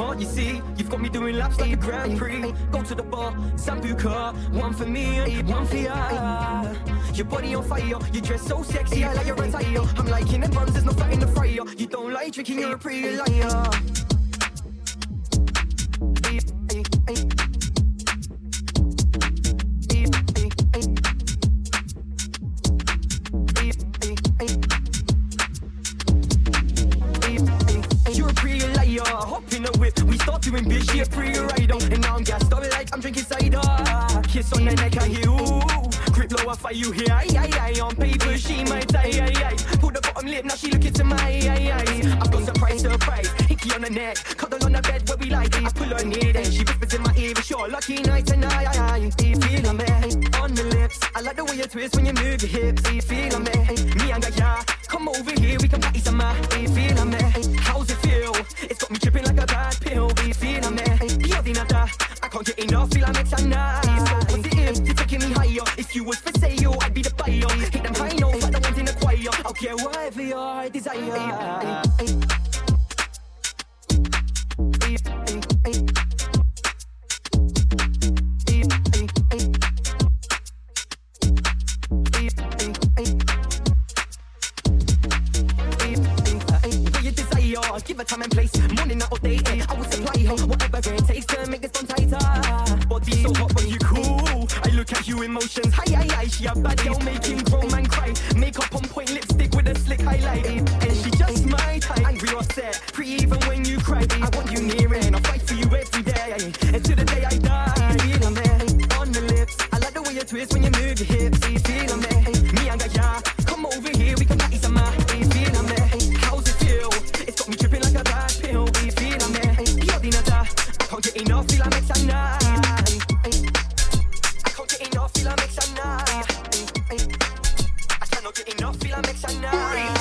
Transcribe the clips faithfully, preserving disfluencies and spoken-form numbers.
can't you see? You've got me doing laps like a Grand Prix. Go to the bar, Sambuca, one for me, one for ya. Your body on fire, you dress so sexy, I like your attire. I'm liking them buns, there's no fat in the fryer. You don't like drinking, you're a pretty liar. Doing bitch, she a free rider. And now I'm gassed up like I'm drinking cider. Kiss on the neck, I hear ooh. Grip low, I fight you here, aye, aye, aye. On paper, she my tie, aye, aye. Pull the bottom lip, now she look into my aye, aye. I've got surprise, surprise. Hickey on the neck, cuddle on the bed where we like. I pull her near, then she whispers in my ear. It's your lucky night tonight, aye, aye. Feeling me, on the lips. I like the way you twist when you move your hips. Feeling me, me and Gaia. Come over here, we can party some more. Feeling me, how's it feel? It's got me tripping like a bad pill. I can't get enough, feel I'm excited. It's so positive, you're taking me higher. If you was for sale, I'd be the buyer. Hit them high notes like the ones in the choir. I'll get whatever your desire. Give her time and place, morning out or day, eh? I will supply her whatever it takes to make this one tighter. Body so hot but you cool, I look at you emotions, hi hi hi. She a bad girl making grown man cry. Makeup on point, lipstick with a slick highlight. And she just my type, angry or sad, pretty even when you cry. I want you near and I'll fight for you every day, until the day I die. Feeling me, on the lips, I like the way you twist when you move your hips. Feeling me, me and Gaia, come over here, we can party some more. Feeling me, how's it feel? I'm tripping like a bad pill, we feeling me. You're the nada. I can't get enough, feel I'm excited. I can't get enough, feel I'm excited. I cannot get enough, feel I'm excited.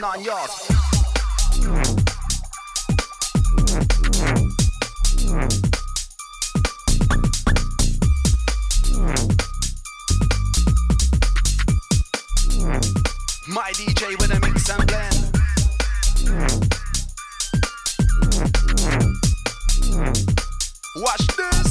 Nine yards. My D J with a mix and blend. Watch this.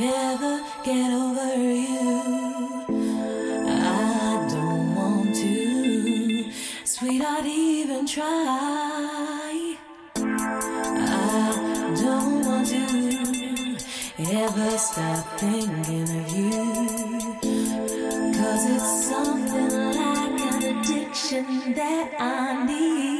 ever get over you. I don't want to, sweetheart, even try. I don't want to ever stop thinking of you, 'cause it's something like an addiction that I need.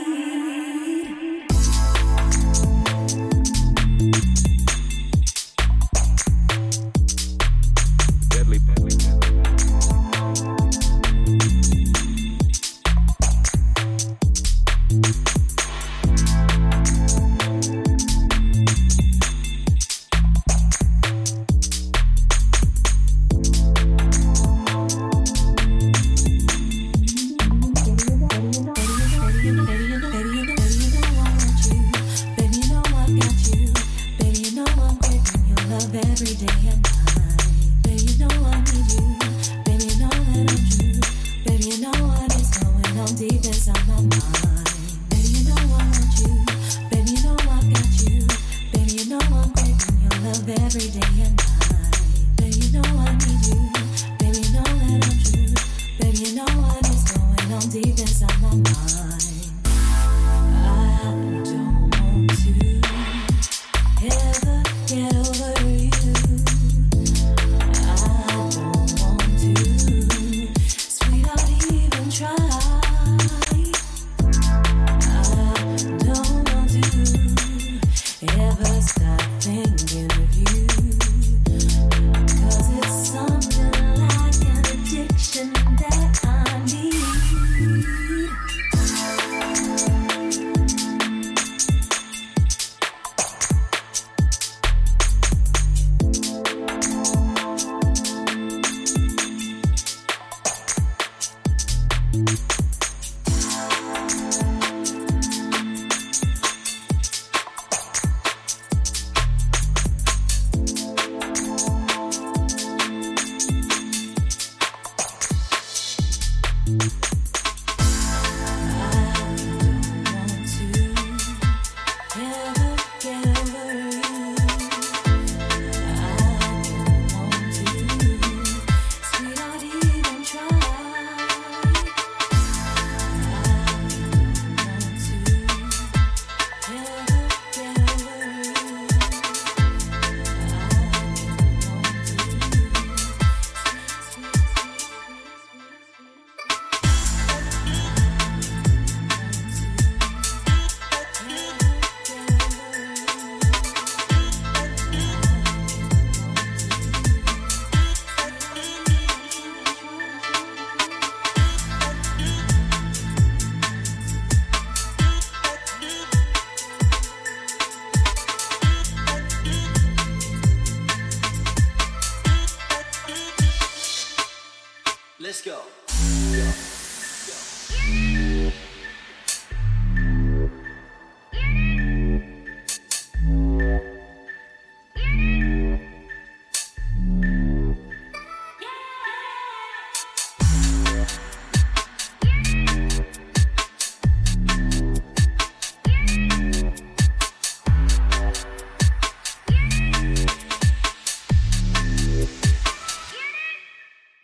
Let's go. Go. Go.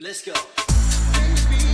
Let's go. Be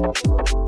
We'll be right back.